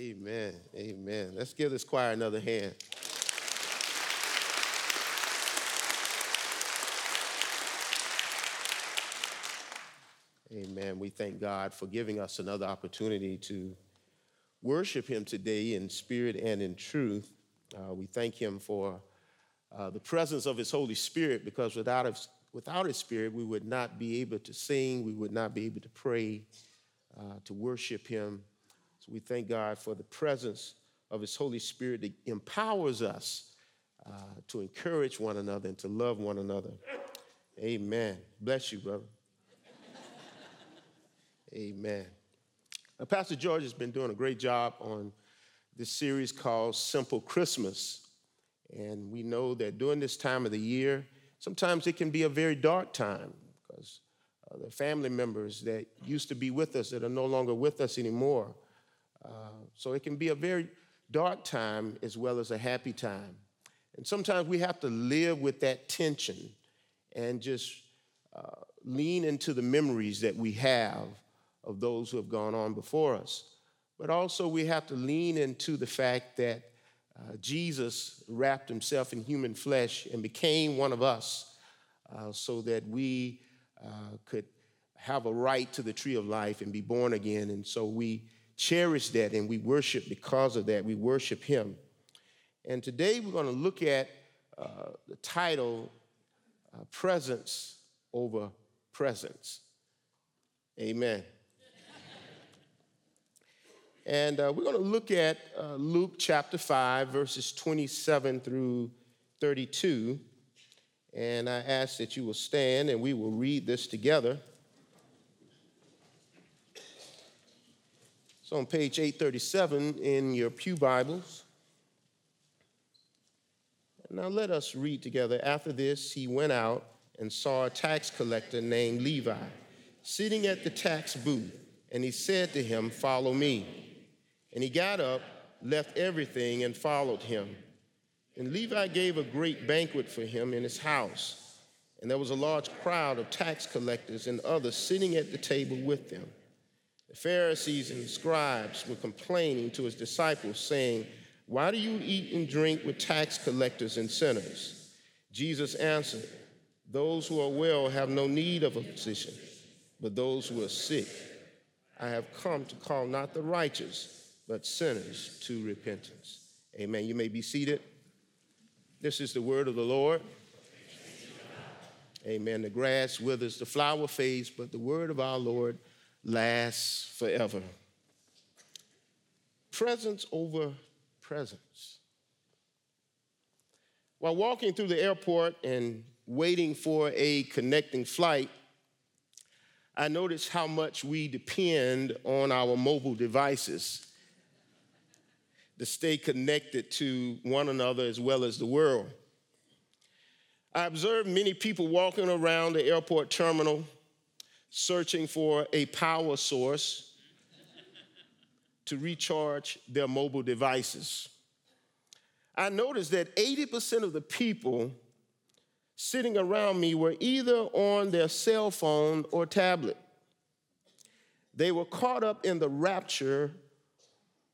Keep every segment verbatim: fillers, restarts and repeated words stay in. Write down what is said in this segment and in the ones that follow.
Amen. Amen. Let's give this choir another hand. Amen. We thank God for giving us another opportunity to worship him today in spirit and in truth. Uh, we thank him for uh, the presence of his Holy Spirit, because without his, without his Spirit, we would not be able to sing. We would not be able to pray, uh, to worship him. So we thank God for the presence of his Holy Spirit that empowers us uh, to encourage one another and to love one another. Amen. Bless you, brother. Amen. Now, Pastor George has been doing a great job on this series called Simple Christmas. And we know that during this time of the year, sometimes it can be a very dark time, because uh, the family members that used to be with us that are no longer with us anymore. Uh, so it can be a very dark time as well as a happy time. And sometimes we have to live with that tension and just uh, lean into the memories that we have of those who have gone on before us. But also we have to lean into the fact that uh, Jesus wrapped himself in human flesh and became one of us uh, so that we uh, could have a right to the tree of life and be born again. And so we cherish that and we worship because of that. We worship him. And today we're going to look at uh, the title, uh, Presence Over Presence. Amen. And uh, we're going to look at uh, Luke chapter five, verses twenty-seven through thirty-two. And I ask that you will stand and we will read this together. It's on page eight thirty-seven in your pew Bibles. Now let us read together. After this, he went out and saw a tax collector named Levi sitting at the tax booth. And he said to him, "Follow me." And he got up, left everything, and followed him. And Levi gave a great banquet for him in his house, and there was a large crowd of tax collectors and others sitting at the table with them. The Pharisees and the scribes were complaining to his disciples, saying, "Why do you eat and drink with tax collectors and sinners?" Jesus answered, "Those who are well have no need of a physician, but those who are sick. I have come to call not the righteous, but sinners to repentance." Amen. You may be seated. This is the word of the Lord. Amen. The grass withers, the flower fades, but the word of our Lord lasts forever. Presence over presence. While walking through the airport and waiting for a connecting flight, I noticed how much we depend on our mobile devices to stay connected to one another as well as the world. I observed many people walking around the airport terminal searching for a power source to recharge their mobile devices. I noticed that eighty percent of the people sitting around me were either on their cell phone or tablet. They were caught up in the rapture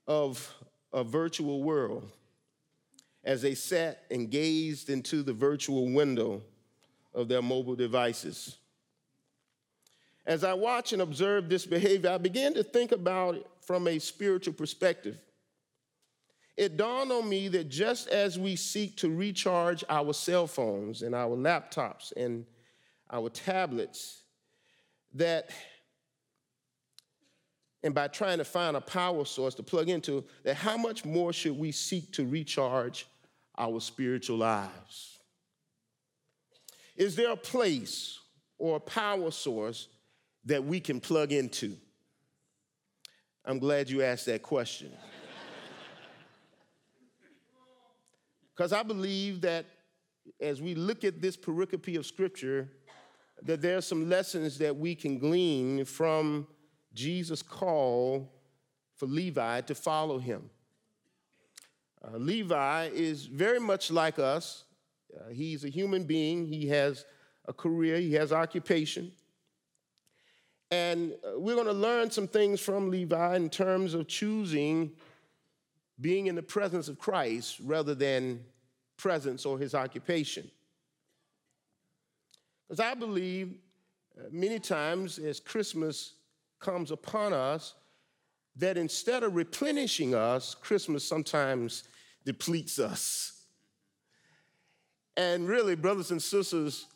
of a virtual world as they sat and gazed into the virtual window of their mobile devices. As I watched and observed this behavior, I began to think about it from a spiritual perspective. It dawned on me that just as we seek to recharge our cell phones and our laptops and our tablets, that and by trying to find a power source to plug into, that how much more should we seek to recharge our spiritual lives? Is there a place or a power source that we can plug into? I'm glad you asked that question. Because I believe that as we look at this pericope of Scripture, that there are some lessons that we can glean from Jesus' call for Levi to follow him. Uh, Levi is very much like us. Uh, he's a human being. He has a career. He has occupation. And uh, we're going to learn some things from Levi in terms of choosing being in the presence of Christ rather than presence or his occupation. Because I believe many times as Christmas comes upon us, that instead of replenishing us, Christmas sometimes depletes us. And really, brothers and sisters,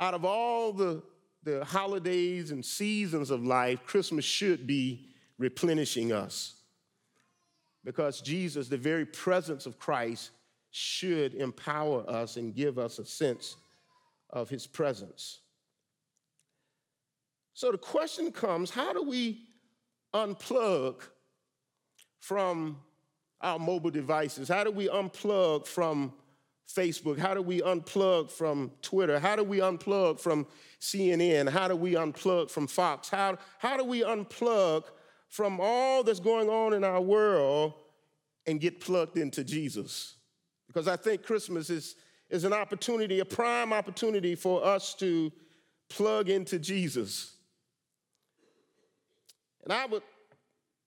out of all the, the holidays and seasons of life, Christmas should be replenishing us. Because Jesus, the very presence of Christ, should empower us and give us a sense of his presence. So the question comes, how do we unplug from our mobile devices? How do we unplug from Facebook? How do we unplug from Twitter? How do we unplug from C N N? How do we unplug from Fox? How, how do we unplug from all that's going on in our world and get plugged into Jesus? Because I think Christmas is, is an opportunity, a prime opportunity for us to plug into Jesus. And I would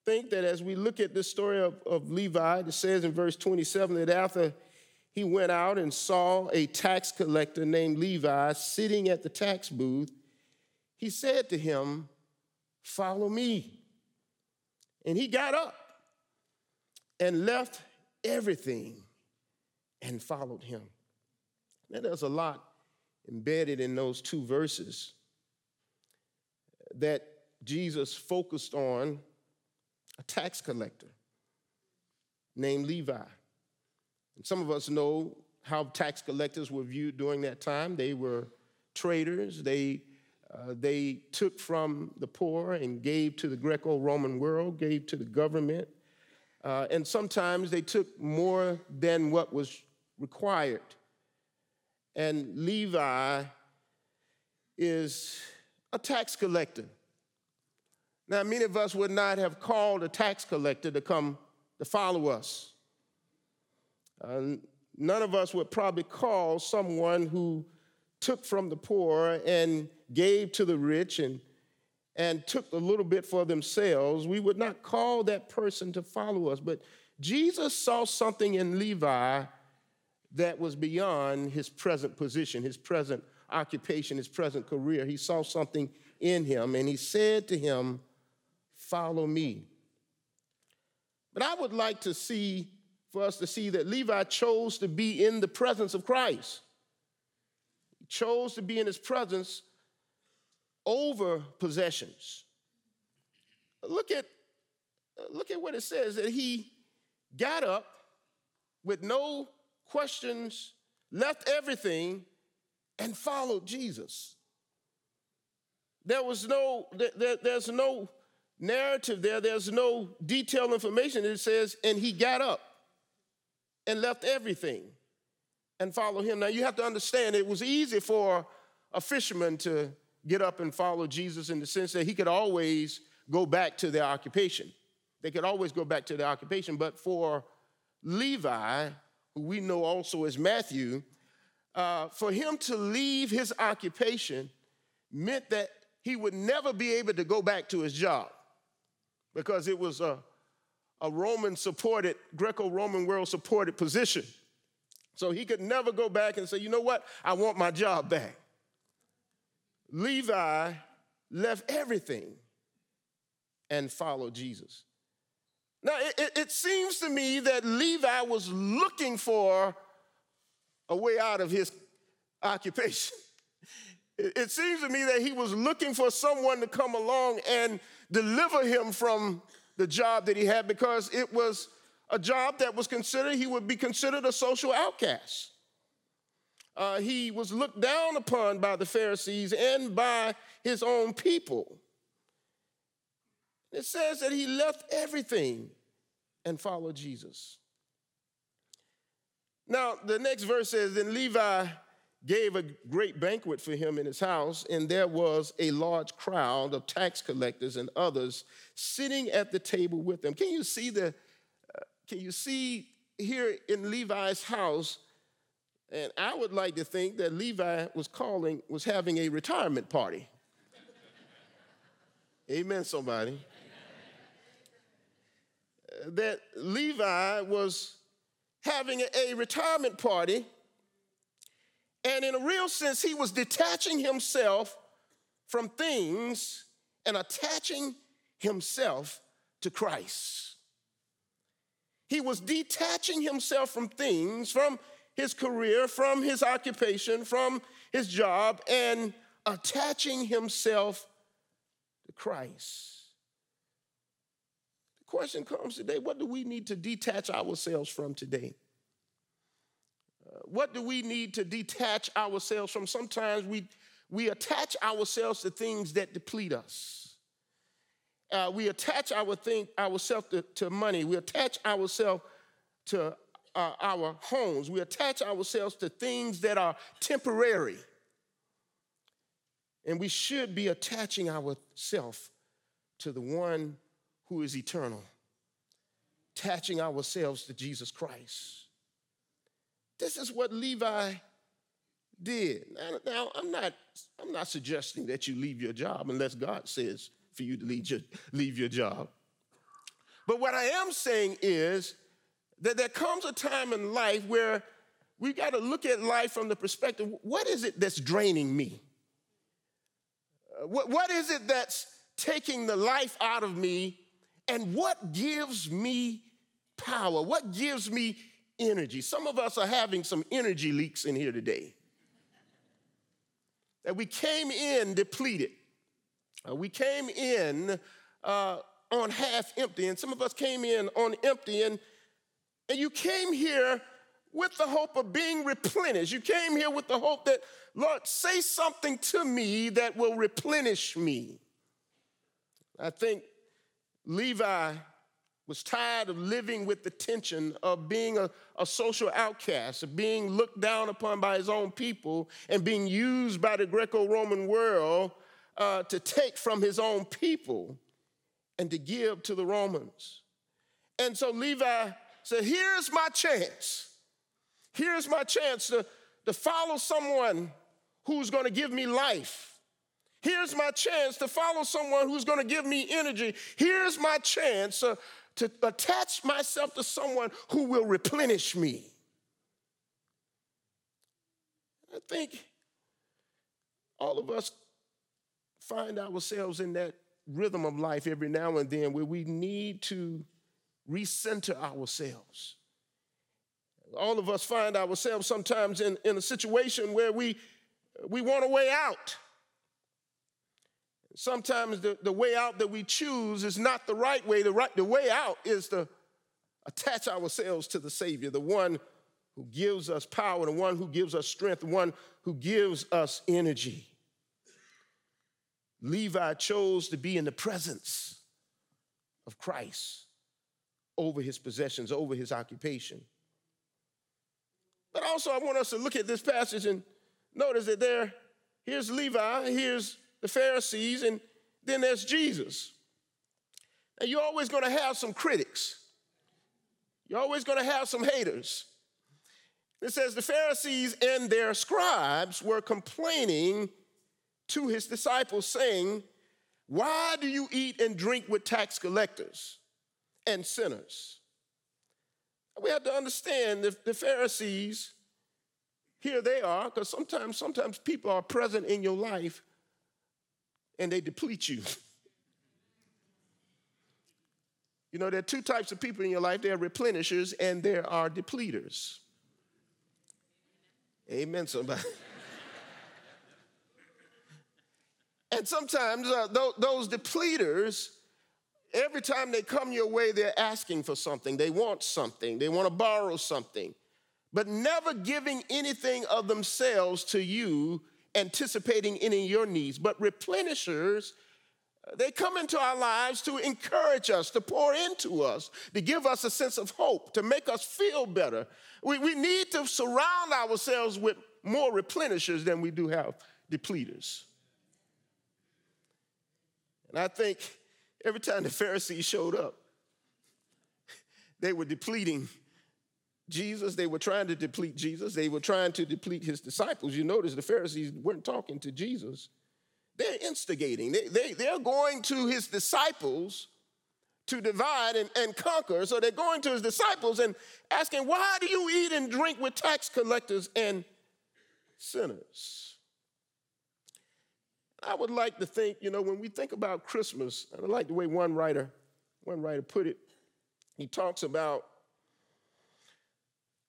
think that as we look at this story of, of Levi, it says in verse twenty-seven that after he went out and saw a tax collector named Levi sitting at the tax booth, he said to him, "Follow me." And he got up and left everything and followed him. Now, there's a lot embedded in those two verses that Jesus focused on a tax collector named Levi. And some of us know how tax collectors were viewed during that time. They were traders. They, uh, they took from the poor and gave to the Greco-Roman world, gave to the government. Uh, and sometimes they took more than what was required. And Levi is a tax collector. Now, many of us would not have called a tax collector to come to follow us. Uh, none of us would probably call someone who took from the poor and gave to the rich and, and took a little bit for themselves. We would not call that person to follow us. But Jesus saw something in Levi that was beyond his present position, his present occupation, his present career. He saw something in him, and he said to him, "Follow me." But I would like to see, for us to see that Levi chose to be in the presence of Christ. He chose to be in his presence over possessions. Look at, look at what it says, that he got up with no questions, left everything, and followed Jesus. There was no, there, there's no narrative there. There's no detailed information. It says, and he got up and left everything and followed him. Now, you have to understand, it was easy for a fisherman to get up and follow Jesus in the sense that he could always go back to their occupation. They could always go back to their occupation. But for Levi, who we know also as Matthew, uh, for him to leave his occupation meant that he would never be able to go back to his job, because it was a, a Roman-supported, Greco-Roman world-supported position. So he could never go back and say, you know what, I want my job back. Levi left everything and followed Jesus. Now, it, it seems to me that Levi was looking for a way out of his occupation. It seems to me that he was looking for someone to come along and deliver him from the job that he had, because it was a job that was considered, he would be considered a social outcast. Uh, he was looked down upon by the Pharisees and by his own people. It says that he left everything and followed Jesus. Now, the next verse says, then Levi gave a great banquet for him in his house, and there was a large crowd of tax collectors and others sitting at the table with them. Can you see the, uh, can you see here in Levi's house, and I would like to think that Levi was calling, was having a retirement party. Amen, somebody. that Levi was having a retirement party, and in a real sense, he was detaching himself from things and attaching himself to Christ. He was detaching himself from things, from his career, from his occupation, from his job, and attaching himself to Christ. The question comes today, what do we need to detach ourselves from today? Uh, what do we need to detach ourselves from? Sometimes we, we attach ourselves to things that deplete us. Uh, we attach our thing, ourselves to, to money. We attach ourselves to uh, our homes. We attach ourselves to things that are temporary. And we should be attaching ourselves to the one who is eternal, attaching ourselves to Jesus Christ. This is what Levi did. Now, now I'm not, I'm not suggesting that you leave your job unless God says for you to leave your, leave your job. But what I am saying is that there comes a time in life where we got to look at life from the perspective, what is it that's draining me? What, what is it that's taking the life out of me, and what gives me power? What gives me energy? Some of us are having some energy leaks in here today. That we came in depleted. Uh, we came in uh, on half empty, and some of us came in on empty, and, and you came here with the hope of being replenished. You came here with the hope that, Lord, say something to me that will replenish me. I think Levi was tired of living with the tension of being a, a social outcast, of being looked down upon by his own people and being used by the Greco-Roman world uh, to take from his own people and to give to the Romans. And so Levi said, here's my chance. Here's my chance to, to follow someone who's going to give me life. Here's my chance to follow someone who's going to give me energy. Here's my chance uh, to attach myself to someone who will replenish me. I think all of us find ourselves in that rhythm of life every now and then where we need to recenter ourselves. All of us find ourselves sometimes in, in a situation where we, we want a way out. Sometimes the, the way out that we choose is not the right way. The, right, the way out is to attach ourselves to the Savior, the one who gives us power, the one who gives us strength, the one who gives us energy. Levi chose to be in the presence of Christ over his possessions, over his occupation. But also I want us to look at this passage and notice that there, here's Levi, here's the Pharisees, and then there's Jesus. Now, you're always going to have some critics. You're always going to have some haters. It says the Pharisees and their scribes were complaining to his disciples, saying, why do you eat and drink with tax collectors and sinners? We have to understand that the Pharisees, here they are, because sometimes, sometimes people are present in your life and they deplete you. You know, there are two types of people in your life. There are replenishers and there are depleters. Amen, somebody. And sometimes uh, th- those depleters, every time they come your way, they're asking for something. They want something. They want to borrow something. But never giving anything of themselves to you, anticipating any of your needs. But replenishers, they come into our lives to encourage us, to pour into us, to give us a sense of hope, to make us feel better. We, we need to surround ourselves with more replenishers than we do have depleters. And I think every time the Pharisees showed up, they were depleting Jesus, they were trying to deplete Jesus. They were trying to deplete his disciples. You notice the Pharisees weren't talking to Jesus. They're instigating. They, they, they're going to his disciples to divide and, and conquer. So they're going to his disciples and asking, why do you eat and drink with tax collectors and sinners? I would like to think, you know, when we think about Christmas, and I like the way one writer, one writer put it. He talks about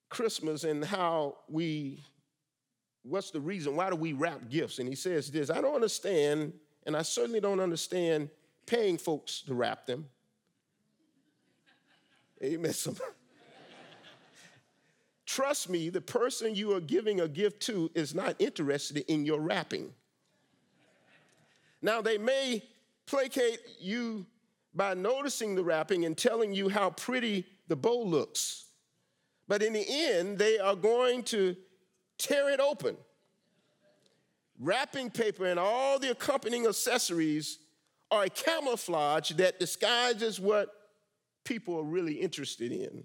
Christmas and how we, what's the reason? Why do we wrap gifts? And he says this, I don't understand, and I certainly don't understand paying folks to wrap them. Amen. Trust me, the person you are giving a gift to is not interested in your wrapping. Now, they may placate you by noticing the wrapping and telling you how pretty the bow looks. But in the end, they are going to tear it open. Wrapping paper and all the accompanying accessories are a camouflage that disguises what people are really interested in.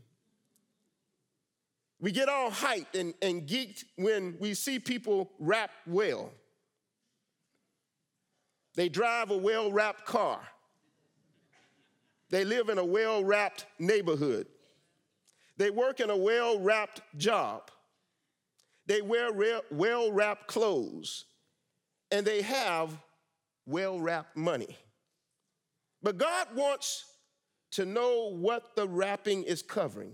We get all hyped and, and geeked when we see people wrap well. They drive a well-wrapped car. They live in a well-wrapped neighborhood. They work in a well-wrapped job. They wear re- well-wrapped clothes. And they have well-wrapped money. But God wants to know what the wrapping is covering.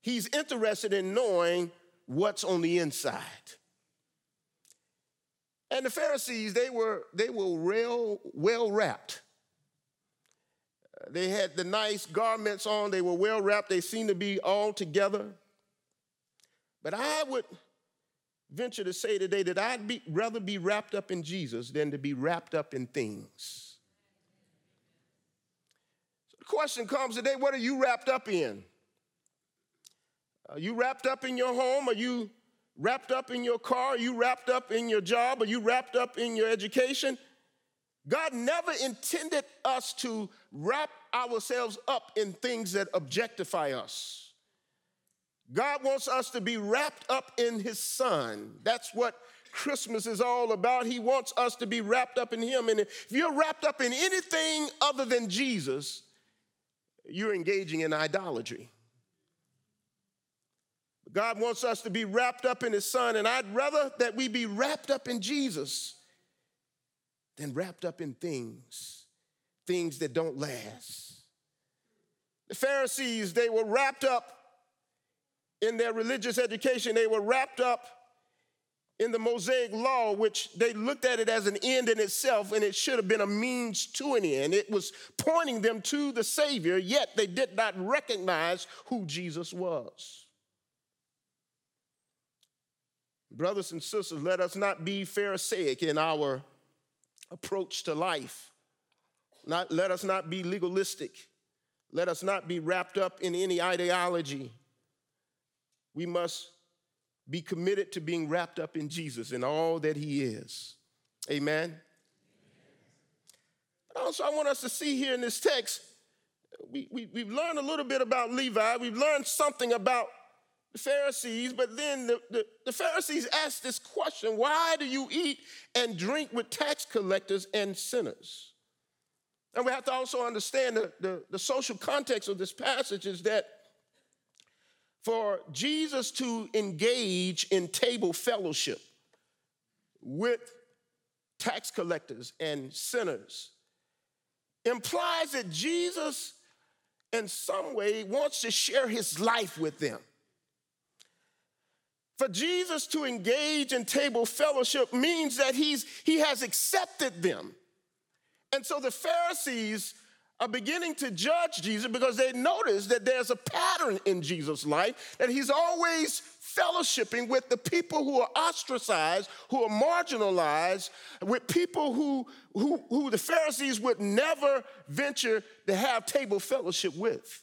He's interested in knowing what's on the inside. And the Pharisees, they were, they were real, well wrapped. They had the nice garments on. They were well wrapped. They seemed to be all together. But I would venture to say today that I'd be, rather be wrapped up in Jesus than to be wrapped up in things. So the question comes today, what are you wrapped up in? Are you wrapped up in your home? Are you wrapped up in your car? Are you wrapped up in your job? Are you wrapped up in your education? God never intended us to wrap ourselves up in things that objectify us. God wants us to be wrapped up in his son. That's what Christmas is all about. He wants us to be wrapped up in him. And if you're wrapped up in anything other than Jesus, you're engaging in idolatry. God wants us to be wrapped up in his son, and I'd rather that we be wrapped up in Jesus than wrapped up in things, things that don't last. The Pharisees, they were wrapped up in their religious education. They were wrapped up in the Mosaic law, which they looked at it as an end in itself, and it should have been a means to an end. It was pointing them to the Savior, yet they did not recognize who Jesus was. Brothers and sisters, let us not be Pharisaic in our approach to life. Not, let us not be legalistic. Let us not be wrapped up in any ideology. We must be committed to being wrapped up in Jesus and all that he is. Amen? Amen. But also, I want us to see here in this text, we, we, we've learned a little bit about Levi. We've learned something about the Pharisees, but then the, the, the Pharisees asked this question, why do you eat and drink with tax collectors and sinners? And we have to also understand the, the, the social context of this passage is that for Jesus to engage in table fellowship with tax collectors and sinners implies that Jesus in some way wants to share his life with them. For Jesus to engage in table fellowship means that he's, he has accepted them. And so the Pharisees are beginning to judge Jesus because they notice that there's a pattern in Jesus' life, that he's always fellowshipping with the people who are ostracized, who are marginalized, with people who, who, who the Pharisees would never venture to have table fellowship with.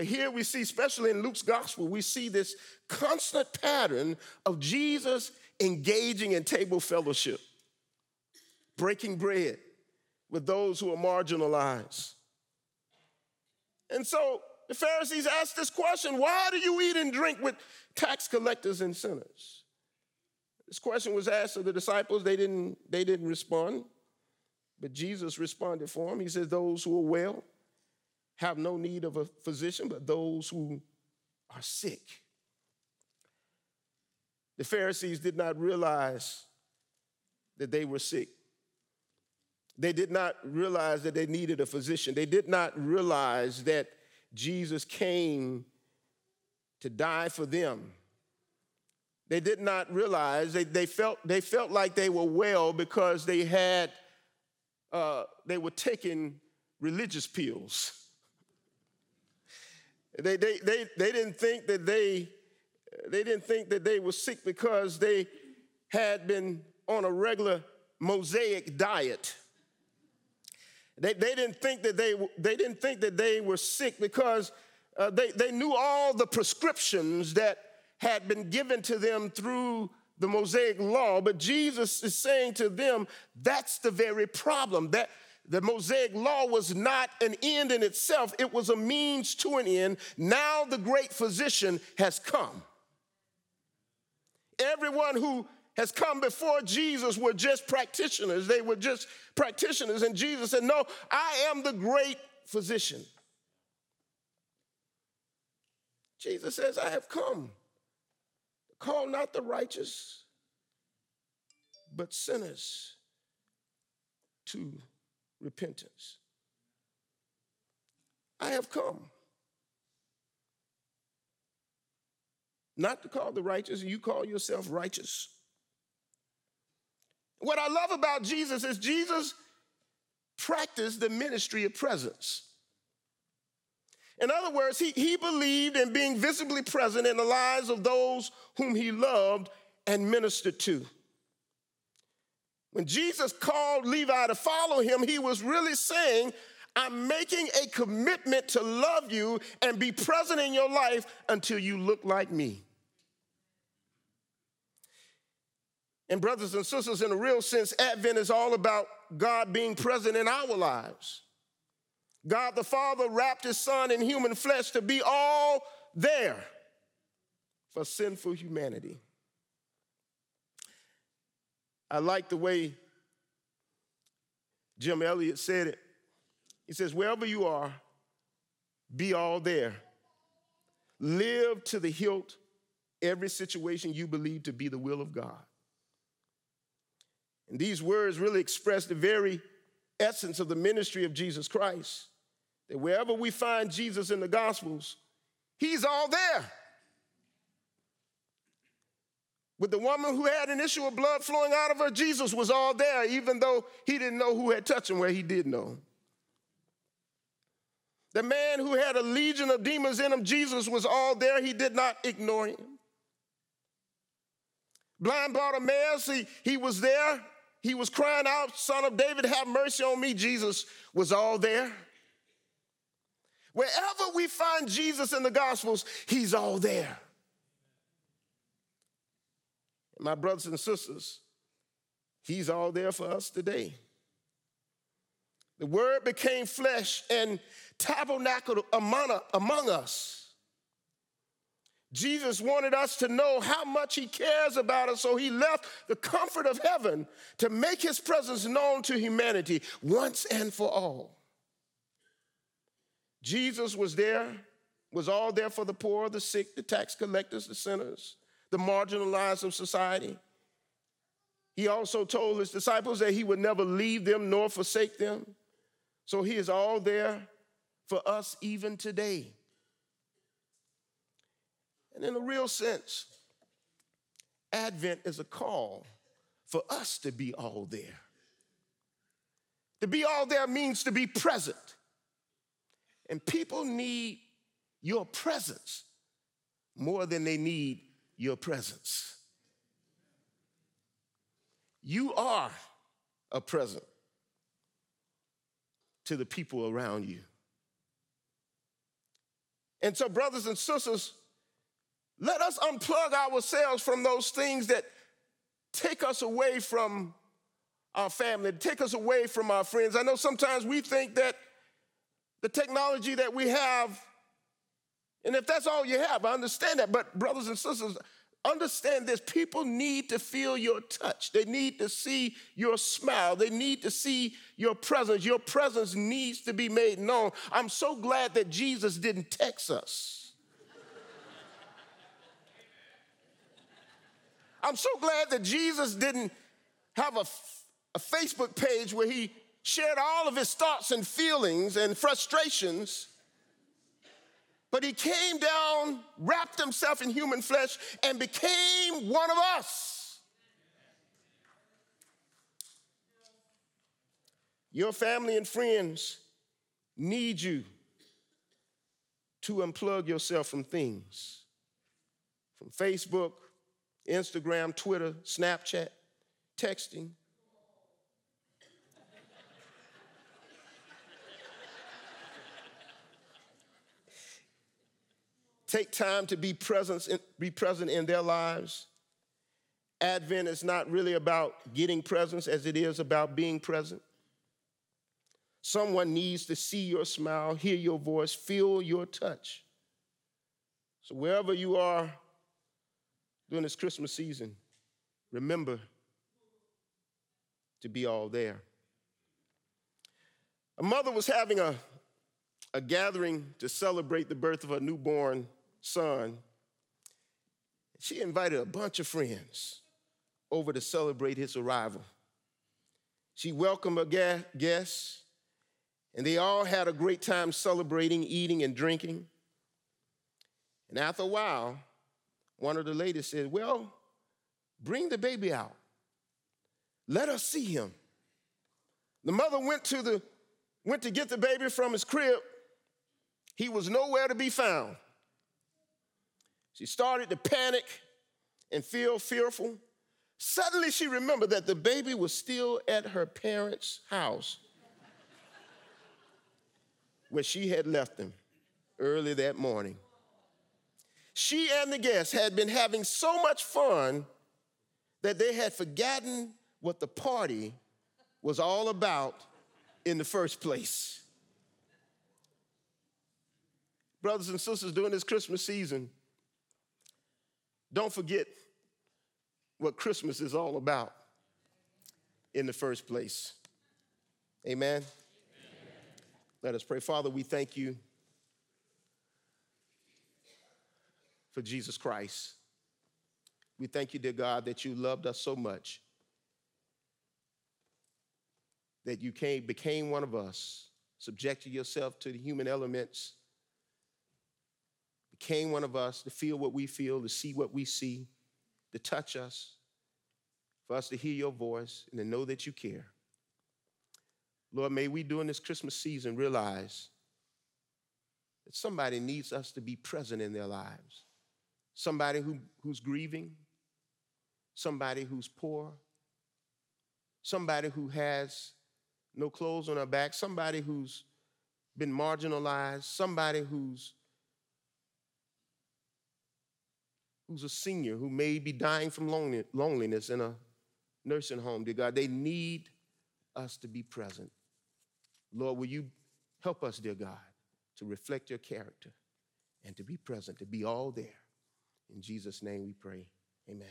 Here we see, especially in Luke's gospel, we see this constant pattern of Jesus engaging in table fellowship, breaking bread with those who are marginalized. And so the Pharisees asked this question, why do you eat and drink with tax collectors and sinners? This question was asked of the disciples. They didn't, they didn't respond. But Jesus responded for him. He says, those who are well have no need of a physician, but those who are sick. The Pharisees did not realize that they were sick. They did not realize that they needed a physician. They did not realize that Jesus came to die for them. They did not realize, they, they, felt, they felt like they were well because they had, uh, they were taking religious pills. They, they, they, they didn't think that they, they didn't think that they were sick because they had been on a regular Mosaic diet. They, they didn't think that they, they didn't think that they were sick because uh, they, they knew all the prescriptions that had been given to them through the Mosaic law. But Jesus is saying to them, that's the very problem, that the Mosaic law was not an end in itself. It was a means to an end. Now the great physician has come. Everyone who has come before Jesus were just practitioners. They were just practitioners. And Jesus said, no, I am the great physician. Jesus says, I have come. Call not the righteous, but sinners to repentance. I have come not to call the righteous. You call yourself righteous. What I love about Jesus is Jesus practiced the ministry of presence. In other words, he, he believed in being visibly present in the lives of those whom he loved and ministered to. When Jesus called Levi to follow him, he was really saying, I'm making a commitment to love you and be present in your life until you look like me. And brothers and sisters, in a real sense, Advent is all about God being present in our lives. God the Father wrapped his Son in human flesh to be all there for sinful humanity. I like the way Jim Elliott said it. He says, wherever you are, be all there. Live to the hilt every situation you believe to be the will of God. And these words really express the very essence of the ministry of Jesus Christ. That wherever we find Jesus in the Gospels, he's all there. With the woman who had an issue of blood flowing out of her, Jesus was all there, even though he didn't know who had touched him where he did know. The man who had a legion of demons in him, Jesus was all there. He did not ignore him. Blind Bartimaeus, he, he was there. He was crying out, Son of David, have mercy on me. Jesus was all there. Wherever we find Jesus in the Gospels, he's all there. My brothers and sisters, he's all there for us today. The Word became flesh and tabernacled among us. Jesus wanted us to know how much he cares about us, so he left the comfort of heaven to make his presence known to humanity once and for all. Jesus was there, was all there for the poor, the sick, the tax collectors, the sinners, the marginalized of society. He also told his disciples that he would never leave them nor forsake them. So he is all there for us even today. And in a real sense, Advent is a call for us to be all there. To be all there means to be present. And people need your presence more than they need your presence. You are a present to the people around you. And so, brothers and sisters, let us unplug ourselves from those things that take us away from our family, take us away from our friends. I know sometimes we think that the technology that we have, and if that's all you have, I understand that. But brothers and sisters, Understand this, people need to feel your touch. They need to see your smile. They need to see your presence. Your presence needs to be made known. I'm so glad that Jesus didn't text us. I'm so glad that Jesus didn't have a, a Facebook page where he shared all of his thoughts and feelings and frustrations. But he came down, wrapped himself in human flesh, and became one of us. Your family and friends need you to unplug yourself from things, from Facebook, Instagram, Twitter, Snapchat, texting. Take time to be present, be present in their lives. Advent is not really about getting presents as it is about being present. Someone needs to see your smile, hear your voice, feel your touch. So wherever you are during this Christmas season, remember to be all there. A mother was having a, a gathering to celebrate the birth of her newborn son. She invited a bunch of friends over to celebrate his arrival. She welcomed her guests, and they all had a great time celebrating, eating, and drinking. And after a while, one of the ladies said, "Well, bring the baby out. Let us see him." The mother went to the went to get the baby from his crib. He was nowhere to be found. She started to panic and feel fearful. Suddenly she remembered that the baby was still at her parents' house where she had left him early that morning. She and the guests had been having so much fun that they had forgotten what the party was all about in the first place. Brothers and sisters, during this Christmas season, don't forget what Christmas is all about in the first place. Amen? Amen. Let us pray. Father, we thank you for Jesus Christ. We thank you, dear God, that you loved us so much that you came, became one of us, subjected yourself to the human elements, became one of us to feel what we feel, to see what we see, to touch us, for us to hear your voice and to know that you care. Lord, may we during this Christmas season realize that somebody needs us to be present in their lives. Somebody who, who's grieving, somebody who's poor, somebody who has no clothes on her back, somebody who's been marginalized, somebody who's who's a senior, who may be dying from loneliness in a nursing home, dear God. They need us to be present. Lord, will you help us, dear God, to reflect your character and to be present, to be all there. In Jesus' name we pray, amen.